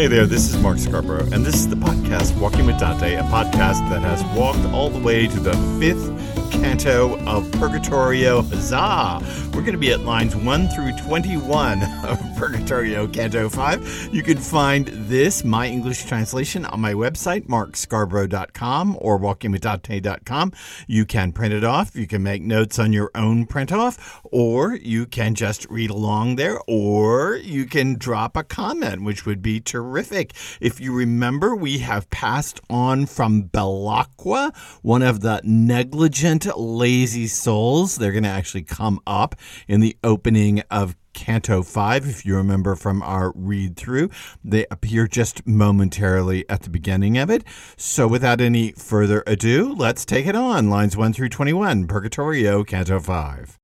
Hey there, this is Mark Scarbrough, and this is the podcast Walking with Dante, a podcast that has walked all the way to the fifth canto of Purgatorio. Huzzah! We're going to be at lines 1 through 21 of Purgatorio Canto 5. You can find this, my English translation, on my website, markscarbrough.com or walkingwithdante.com. You can print it off. You can make notes on your own print-off, or you can just read along there, or you can drop a comment, which would be terrific. If you remember, we have passed on from Belacqua, one of the negligent, lazy souls. They're going to actually come up in the opening of Canto 5, if you remember from our read-through. They appear just momentarily at the beginning of it. So without any further ado, let's take it on. Lines 1 through 21, Purgatorio, Canto 5.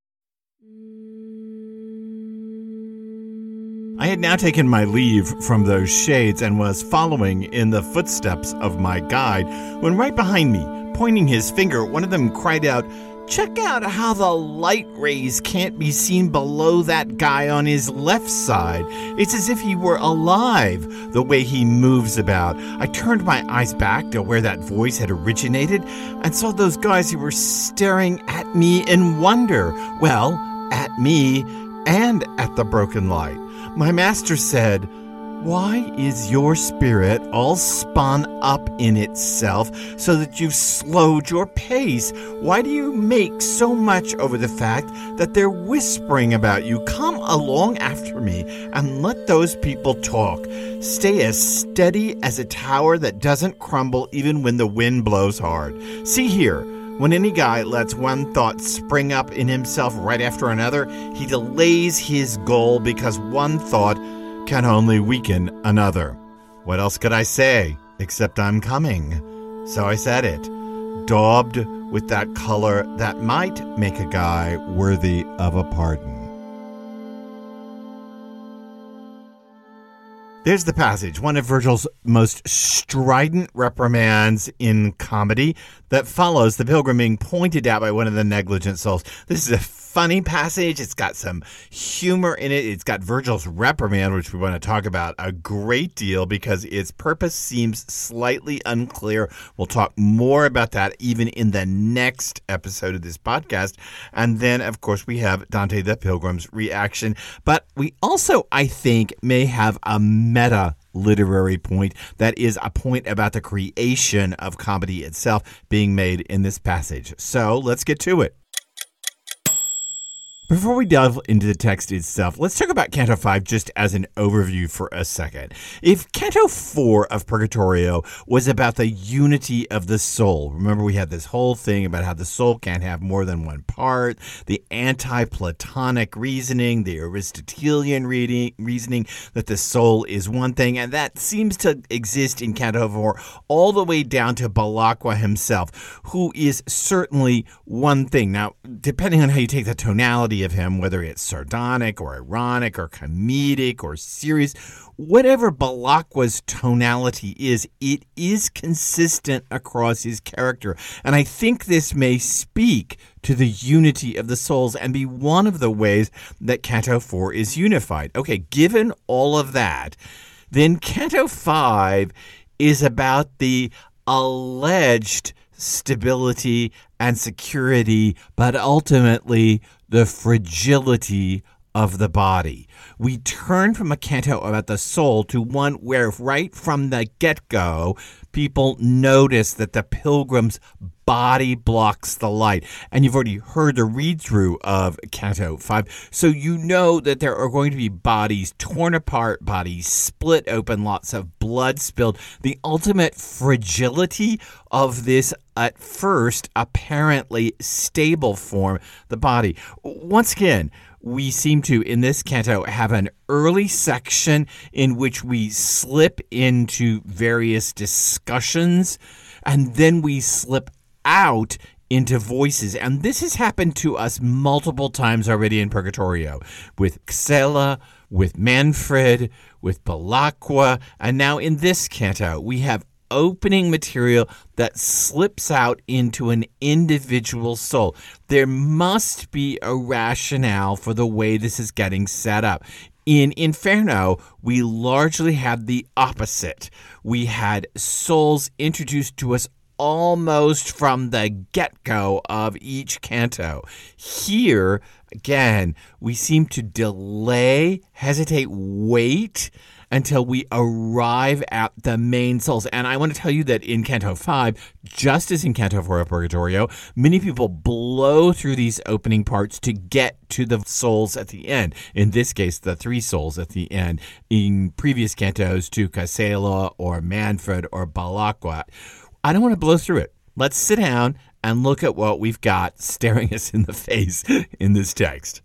I had now taken my leave from those shades and was following in the footsteps of my guide, when right behind me, pointing his finger, one of them cried out, "Check out how the light rays can't be seen below that guy on his left side. It's as if he were alive, the way he moves about." I turned my eyes back to where that voice had originated and saw those guys who were staring at me in wonder. Well, at me and at the broken light. My master said, "Why is your spirit all spun up in itself so that you've slowed your pace? Why do you make so much over the fact that they're whispering about you? Come along after me and let those people talk. Stay as steady as a tower that doesn't crumble even when the wind blows hard. See here. When any guy lets one thought spring up in himself right after another, he delays his goal because one thought can only weaken another." What else could I say except I'm coming? So I said it, daubed with that color that might make a guy worthy of a pardon. There's the passage, one of Virgil's most strident reprimands in Comedy, that follows the pilgrim being pointed out by one of the negligent souls. This is a funny passage. It's got some humor in it. It's got Virgil's reprimand, which we want to talk about a great deal because its purpose seems slightly unclear. We'll talk more about that even in the next episode of this podcast. And then, of course, we have Dante the Pilgrim's reaction. But we also, I think, may have a meta literary point, that is a point about the creation of comedy itself being made in this passage. So let's get to it. Before we delve into the text itself, let's talk about Canto 5 just as an overview for a second. If Canto 4 of Purgatorio was about the unity of the soul, remember we had this whole thing about how the soul can't have more than one part, the anti-Platonic reasoning, the Aristotelian reasoning that the soul is one thing, and that seems to exist in Canto 4 all the way down to Belacqua himself, who is certainly one thing. Now, depending on how you take the tonality of him, whether it's sardonic or ironic or comedic or serious, whatever Belacqua's tonality is, it is consistent across his character. And I think this may speak to the unity of the souls and be one of the ways that Canto 4 is unified. Okay, given all of that, then Canto 5 is about the alleged stability and security, but ultimately the fragility of the body. We turn from a canto about the soul to one where right from the get-go, people notice that the pilgrim's body blocks the light. And you've already heard the read-through of Canto 5, so you know that there are going to be bodies torn apart, bodies split open, lots of blood spilled. The ultimate fragility of this at first apparently stable form, the body. Once again, we seem to, in this canto, have an early section in which we slip into various discussions, and then we slip out into voices. And this has happened to us multiple times already in Purgatorio, with Casella, with Manfred, with Belacqua, and now in this canto, we have opening material that slips out into an individual soul. There must be a rationale for the way this is getting set up. In Inferno, we largely had the opposite. We had souls introduced to us almost from the get-go of each canto. Here, again, we seem to delay, hesitate, wait until we arrive at the main souls. And I want to tell you that in Canto 5, just as in Canto 4 of Purgatorio, many people blow through these opening parts to get to the souls at the end. In this case, the three souls at the end. In previous cantos, to Casella or Manfred or Belacqua. I don't want to blow through it. Let's sit down and look at what we've got staring us in the face in this text.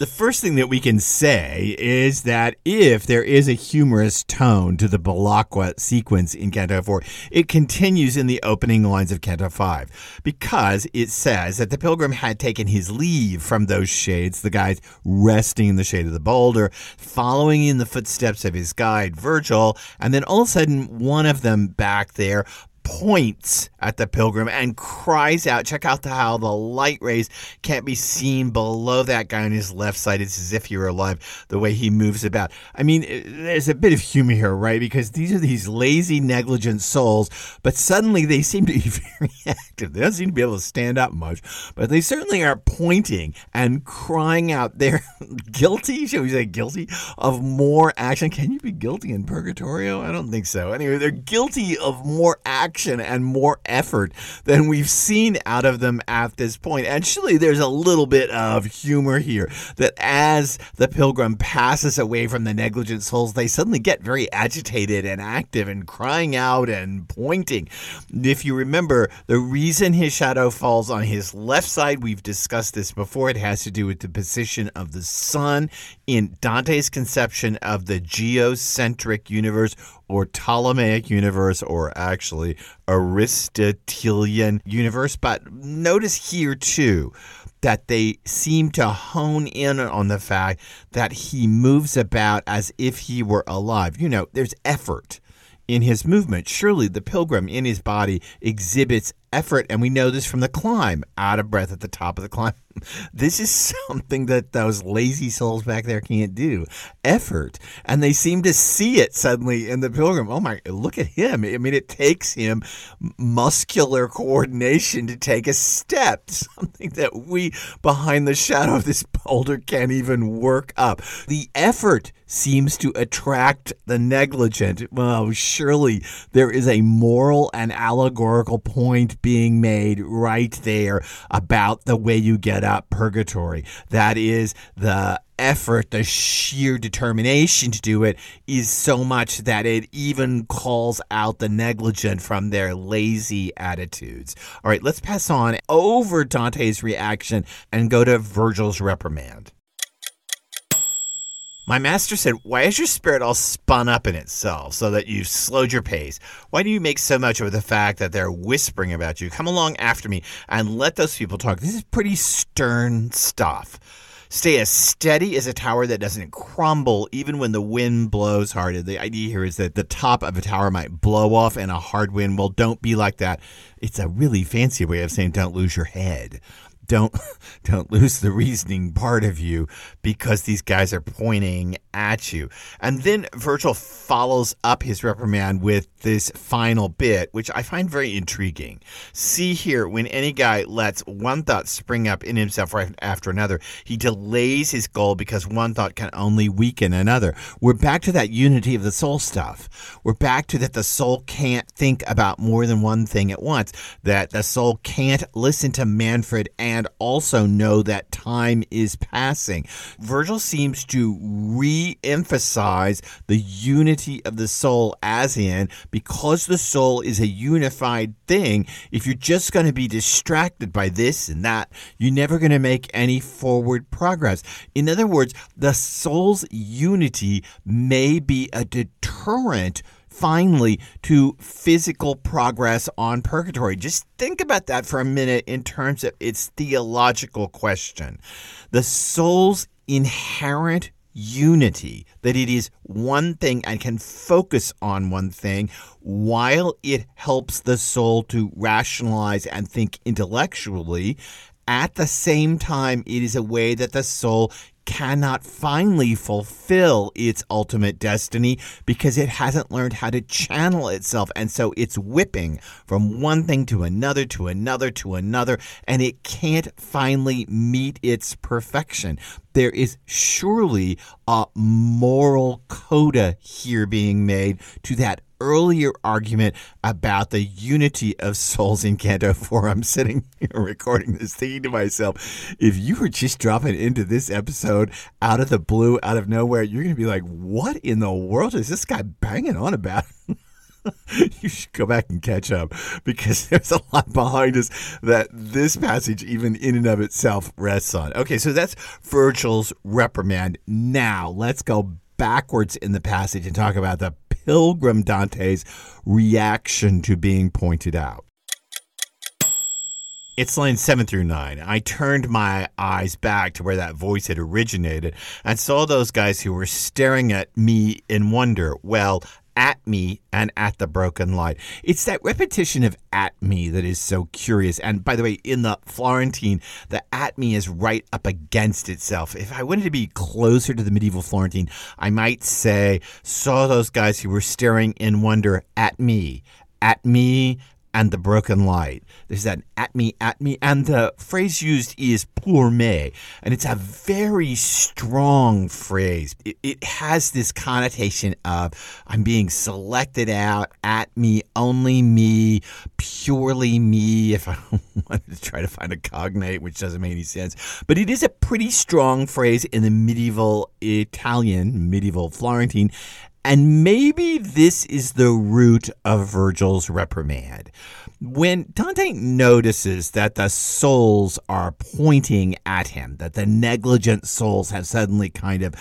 The first thing that we can say is that if there is a humorous tone to the Belacqua sequence in Canto 4, it continues in the opening lines of Canto 5, because it says that the pilgrim had taken his leave from those shades, the guys resting in the shade of the boulder, following in the footsteps of his guide, Virgil, and then all of a sudden one of them back there points at the pilgrim and cries out, check out how the light rays can't be seen below that guy on his left side. It's as if he were alive, the way he moves about. I mean, there's a bit of humor here, right? Because these are these lazy, negligent souls, but suddenly they seem to be very active. They don't seem to be able to stand up much, but they certainly are pointing and crying out. They're guilty, shall we say guilty, of more action. Can you be guilty in Purgatorio? I don't think so. Anyway, they're guilty of more action and more effort than we've seen out of them at this point. And surely there's a little bit of humor here that as the pilgrim passes away from the negligent souls, they suddenly get very agitated and active and crying out and pointing. If you remember, the reason his shadow falls on his left side, we've discussed this before, it has to do with the position of the sun in Dante's conception of the geocentric universe, or Ptolemaic universe, or actually Aristotelian universe. But notice here, too, that they seem to hone in on the fact that he moves about as if he were alive. You know, there's effort in his movement. Surely the pilgrim in his body exhibits effort, and we know this from the climb, out of breath at the top of the climb. This is something that those lazy souls back there can't do, effort. And they seem to see it suddenly in the pilgrim. Oh my, look at him. I mean, it takes him muscular coordination to take a step, something that we behind the shadow of this boulder can't even work up. The effort seems to attract the negligent. Well, surely there is a moral and allegorical point being made right there about the way you get up purgatory. That is, the effort, the sheer determination to do it is so much that it even calls out the negligent from their lazy attitudes. All right, let's pass on over Dante's reaction and go to Virgil's reprimand. My master said, why is your spirit all spun up in itself so that you've slowed your pace? Why do you make so much of the fact that they're whispering about you? Come along after me and let those people talk. This is pretty stern stuff. Stay as steady as a tower that doesn't crumble even when the wind blows hard. The idea here is that the top of a tower might blow off in a hard wind. Well, don't be like that. It's a really fancy way of saying don't lose your head. Don't lose the reasoning part of you because these guys are pointing at you. And then Virgil follows up his reprimand with this final bit, which I find very intriguing. See here, when any guy lets one thought spring up in himself right after another, he delays his goal because one thought can only weaken another. We're back to that unity of the soul stuff. We're back to that the soul can't think about more than one thing at once, that the soul can't listen to Manfred and also know that time is passing. Virgil seems to re-emphasize the unity of the soul, as in, because the soul is a unified thing, if you're just going to be distracted by this and that, you're never going to make any forward progress. In other words, the soul's unity may be a deterrent finally to physical progress on purgatory. Just think about that for a minute in terms of its theological question. The soul's inherent unity, that it is one thing and can focus on one thing while it helps the soul to rationalize and think intellectually. At the same time, it is a way that the soul cannot finally fulfill its ultimate destiny because it hasn't learned how to channel itself. And so it's whipping from one thing to another, to another, to another, and it can't finally meet its perfection. There is surely a moral coda here being made to that earlier argument about the unity of souls in Canto 4. I'm sitting here recording this thinking to myself, if you were just dropping into this episode out of the blue, out of nowhere, you're going to be like, what in the world is this guy banging on about? You should go back and catch up, because there's a lot behind us that this passage even in and of itself rests on. Okay, so that's Virgil's reprimand. Now let's go backwards in the passage and talk about the Pilgrim Dante's reaction to being pointed out. It's lines 7 through 9. I turned my eyes back to where that voice had originated and saw those guys who were staring at me in wonder. Well, at me and at the broken light. It's that repetition of at me that is so curious. And by the way, in the Florentine, the at me is right up against itself. If I wanted to be closer to the medieval Florentine, I might say, saw those guys who were staring in wonder at me and the broken light. There's that at me, and the phrase used is pour me, and it's a very strong phrase. It has this connotation of I'm being selected out, at me, only me, purely me, if I wanted to try to find a cognate, which doesn't make any sense. But it is a pretty strong phrase in the medieval Italian, medieval Florentine. And maybe this is the root of Virgil's reprimand. When Dante notices that the souls are pointing at him, that the negligent souls have suddenly kind of,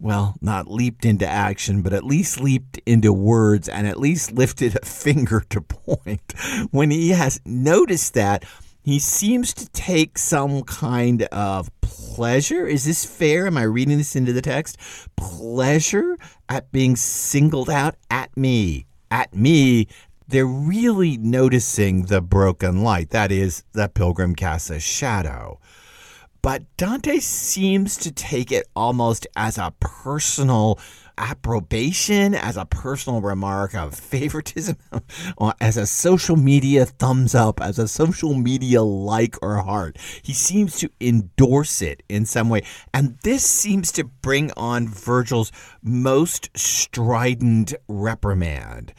well, not leaped into action, but at least leaped into words and at least lifted a finger to point, when he has noticed that, he seems to take some kind of pleasure. Is this fair? Am I reading this into the text? Pleasure at being singled out at me. At me. They're really noticing the broken light. That is, the pilgrim casts a shadow. But Dante seems to take it almost as a personal approbation, as a personal remark of favoritism, as a social media thumbs up, as a social media like or heart. He seems to endorse it in some way. And this seems to bring on Virgil's most strident reprimand.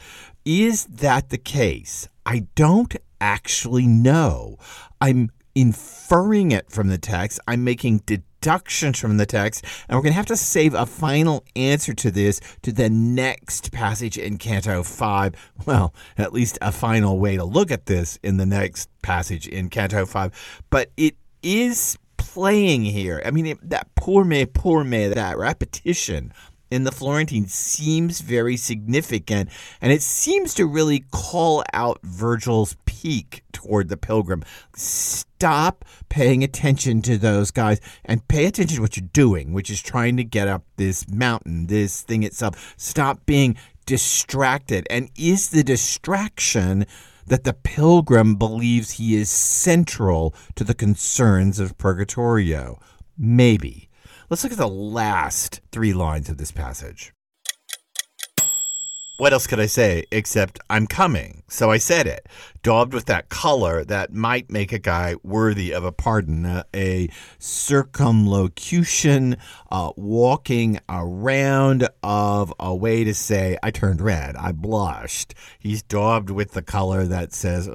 Is that the case? I don't actually know. I'm inferring it from the text. I'm making deductions from the text, and we're going to have to save a final answer to this to the next passage in Canto 5. Well, at least a final way to look at this in the next passage in Canto 5. But it is playing here. I mean, that pour me, that repetition in the Florentine seems very significant, and it seems to really call out Virgil's peak toward the pilgrim. Stop paying attention to those guys and pay attention to what you're doing, which is trying to get up this mountain, this thing itself. Stop being distracted. And is the distraction that the pilgrim believes he is central to the concerns of Purgatorio? Maybe. Let's look at the last 3 lines of this passage. What else could I say except I'm coming? So I said it, daubed with that color that might make a guy worthy of a pardon, a circumlocution, walking around of a way to say, I turned red, I blushed. He's daubed with the color that says,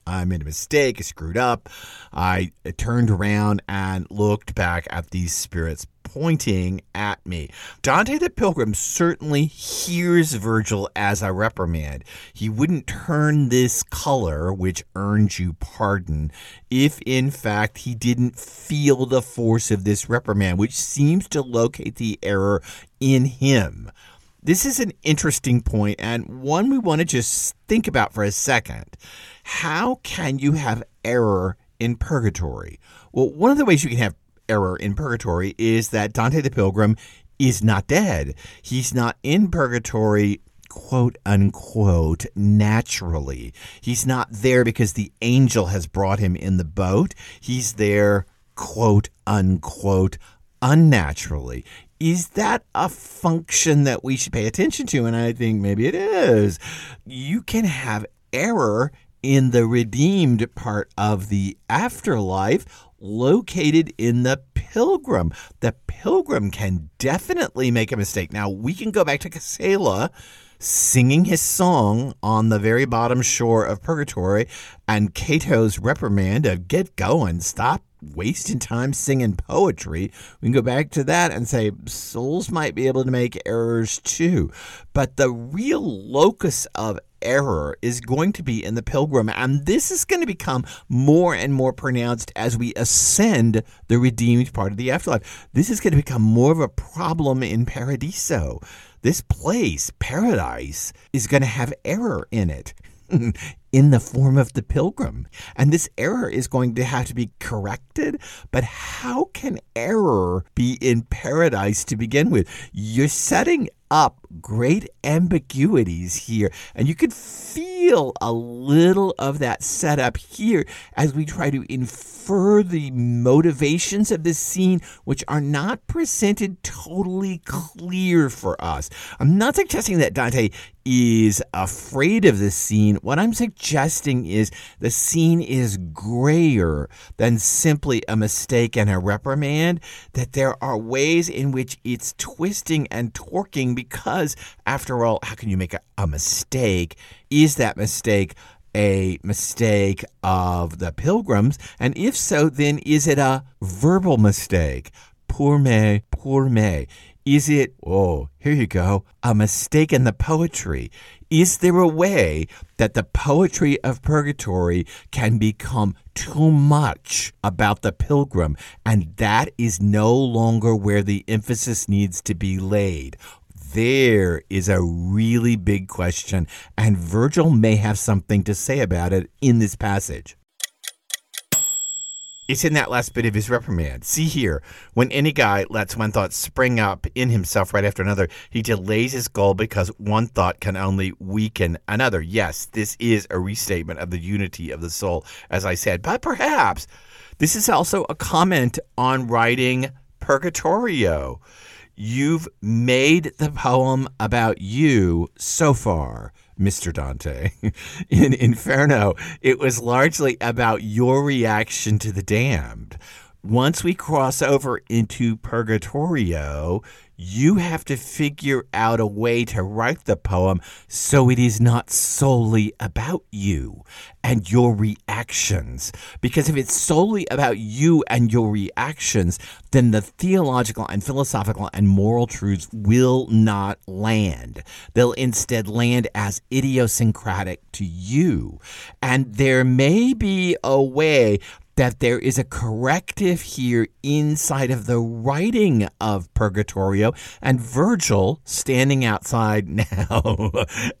I made a mistake, I screwed up. I turned around and looked back at these spirits pointing at me. Dante the Pilgrim certainly hears Virgil as a reprimand. He wouldn't turn this color, which earns you pardon, if in fact he didn't feel the force of this reprimand, which seems to locate the error in him. This is an interesting point, and one we want to just think about for a second. How can you have error in purgatory? Well, one of the ways you can have error in purgatory is that Dante the Pilgrim is not dead. He's not in purgatory, quote unquote, naturally. He's not there because the angel has brought him in the boat. He's there, quote unquote, unnaturally. Is that a function that we should pay attention to? And I think maybe it is. You can have error in the redeemed part of the afterlife located in the pilgrim. The pilgrim can definitely make a mistake. Now, we can go back to Casella singing his song on the very bottom shore of Purgatory and Cato's reprimand of get going, stop wasting time singing poetry. We can go back to that and say souls might be able to make errors too. But the real locus of error is going to be in the pilgrim, and this is going to become more and more pronounced as we ascend the redeemed part of the afterlife. This is going to become more of a problem in Paradiso. This place, paradise, is going to have error in it in the form of the pilgrim. And this error is going to have to be corrected. But how can error be in paradise to begin with? You're setting up great ambiguities here. And you could feel a little of that setup here as we try to infer the motivations of this scene, which are not presented totally clear for us. I'm not suggesting that Dante is afraid of this scene. What I'm suggesting is the scene is grayer than simply a mistake and a reprimand, that there are ways in which it's twisting and torquing because, after all, how can you make a mistake? Is that mistake a mistake of the pilgrims? And if so, then is it a verbal mistake? Pour me. Is it, oh, here you go, a mistake in the poetry? Is there a way that the poetry of Purgatory can become too much about the pilgrim, and that is no longer where the emphasis needs to be laid? There is a really big question, and Virgil may have something to say about it in this passage. It's in that last bit of his reprimand. See here, when any guy lets one thought spring up in himself right after another, he delays his goal because one thought can only weaken another. Yes, this is a restatement of the unity of the soul, as I said. But perhaps this is also a comment on writing Purgatorio. You've made the poem about you so far, Mr. Dante. In Inferno, it was largely about your reaction to the damned. Once we cross over into Purgatorio, you have to figure out a way to write the poem so it is not solely about you and your reactions. Because if it's solely about you and your reactions, then the theological and philosophical and moral truths will not land. They'll instead land as idiosyncratic to you. And there may be a way that there is a corrective here inside of the writing of Purgatorio, and Virgil, standing outside now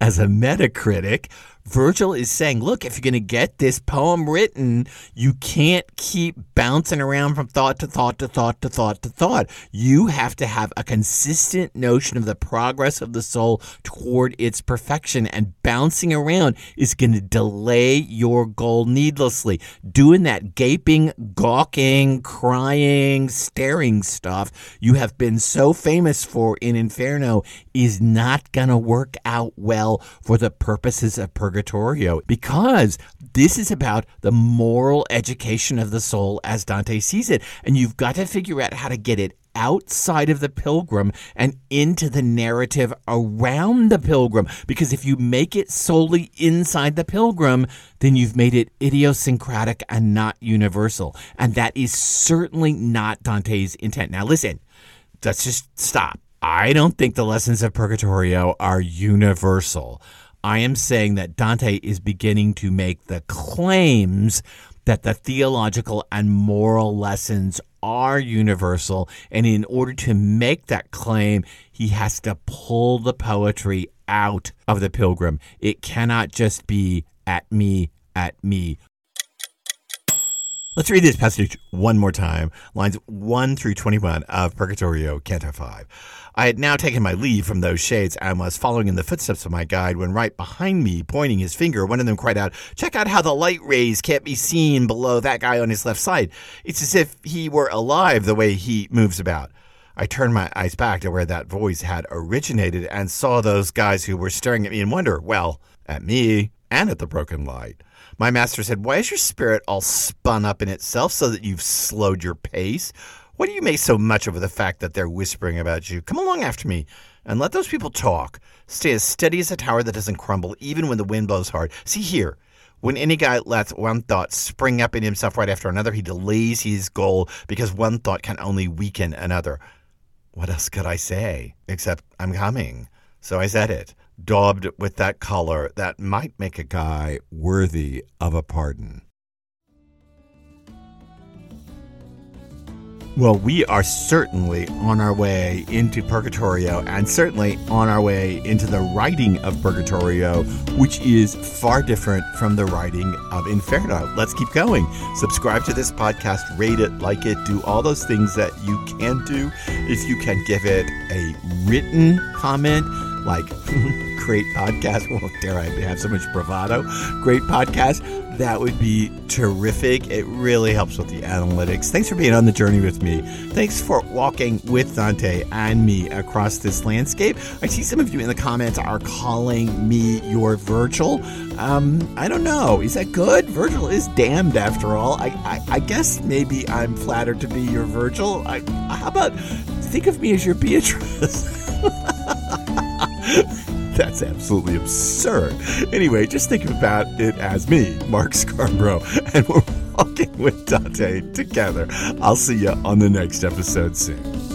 as a metacritic, Virgil is saying, look, if you're going to get this poem written, you can't keep bouncing around from thought to thought. You have to have a consistent notion of the progress of the soul toward its perfection, and bouncing around is going to delay your goal needlessly. Doing that gaping, gawking, crying, staring stuff you have been so famous for in Inferno is not going to work out well for the purposes of Purgatorio. Because this is about the moral education of the soul as Dante sees it, and you've got to figure out how to get it outside of the pilgrim and into the narrative around the pilgrim. Because if you make it solely inside the pilgrim, then you've made it idiosyncratic and not universal, and that is certainly not Dante's intent. Now listen, let's just stop. I don't think the lessons of Purgatorio are universal. I am saying that Dante is beginning to make the claims that the theological and moral lessons are universal, and in order to make that claim, he has to pull the poetry out of the pilgrim. It cannot just be at me, at me. Let's read this passage one more time, lines 1 through 21 of Purgatorio, Canto 5. I had now taken my leave from those shades and was following in the footsteps of my guide when right behind me, pointing his finger, one of them cried out, "Check out how the light rays can't be seen below that guy on his left side. It's as if he were alive the way he moves about." I turned my eyes back to where that voice had originated and saw those guys who were staring at me in wonder, well, at me and at the broken light. My master said, "Why is your spirit all spun up in itself so that you've slowed your pace? What do you make so much of the fact that they're whispering about you? Come along after me and let those people talk. Stay as steady as a tower that doesn't crumble, even when the wind blows hard. See here, when any guy lets one thought spring up in himself right after another, he delays his goal because one thought can only weaken another." What else could I say except I'm coming? So I said it, daubed with that color that might make a guy worthy of a pardon. Well, we are certainly on our way into Purgatorio and certainly on our way into the writing of Purgatorio, which is far different from the writing of Inferno. Let's keep going. Subscribe to this podcast, rate it, like it, do all those things that you can do. If you can give it a written comment, like great podcast, well, dare I have so much bravado, great podcast, that would be terrific. It really helps with the analytics. Thanks for being on the journey with me. Thanks for walking with Dante and me across this landscape. I see some of you in the comments are calling me your Virgil. I don't know. Is that good? Virgil is damned after all. I guess maybe I'm flattered to be your Virgil. How about think of me as your Beatrice? That's absolutely absurd. Anyway, just think about it as me, Mark Scarbrough, and we're walking with Dante together. I'll see you on the next episode soon.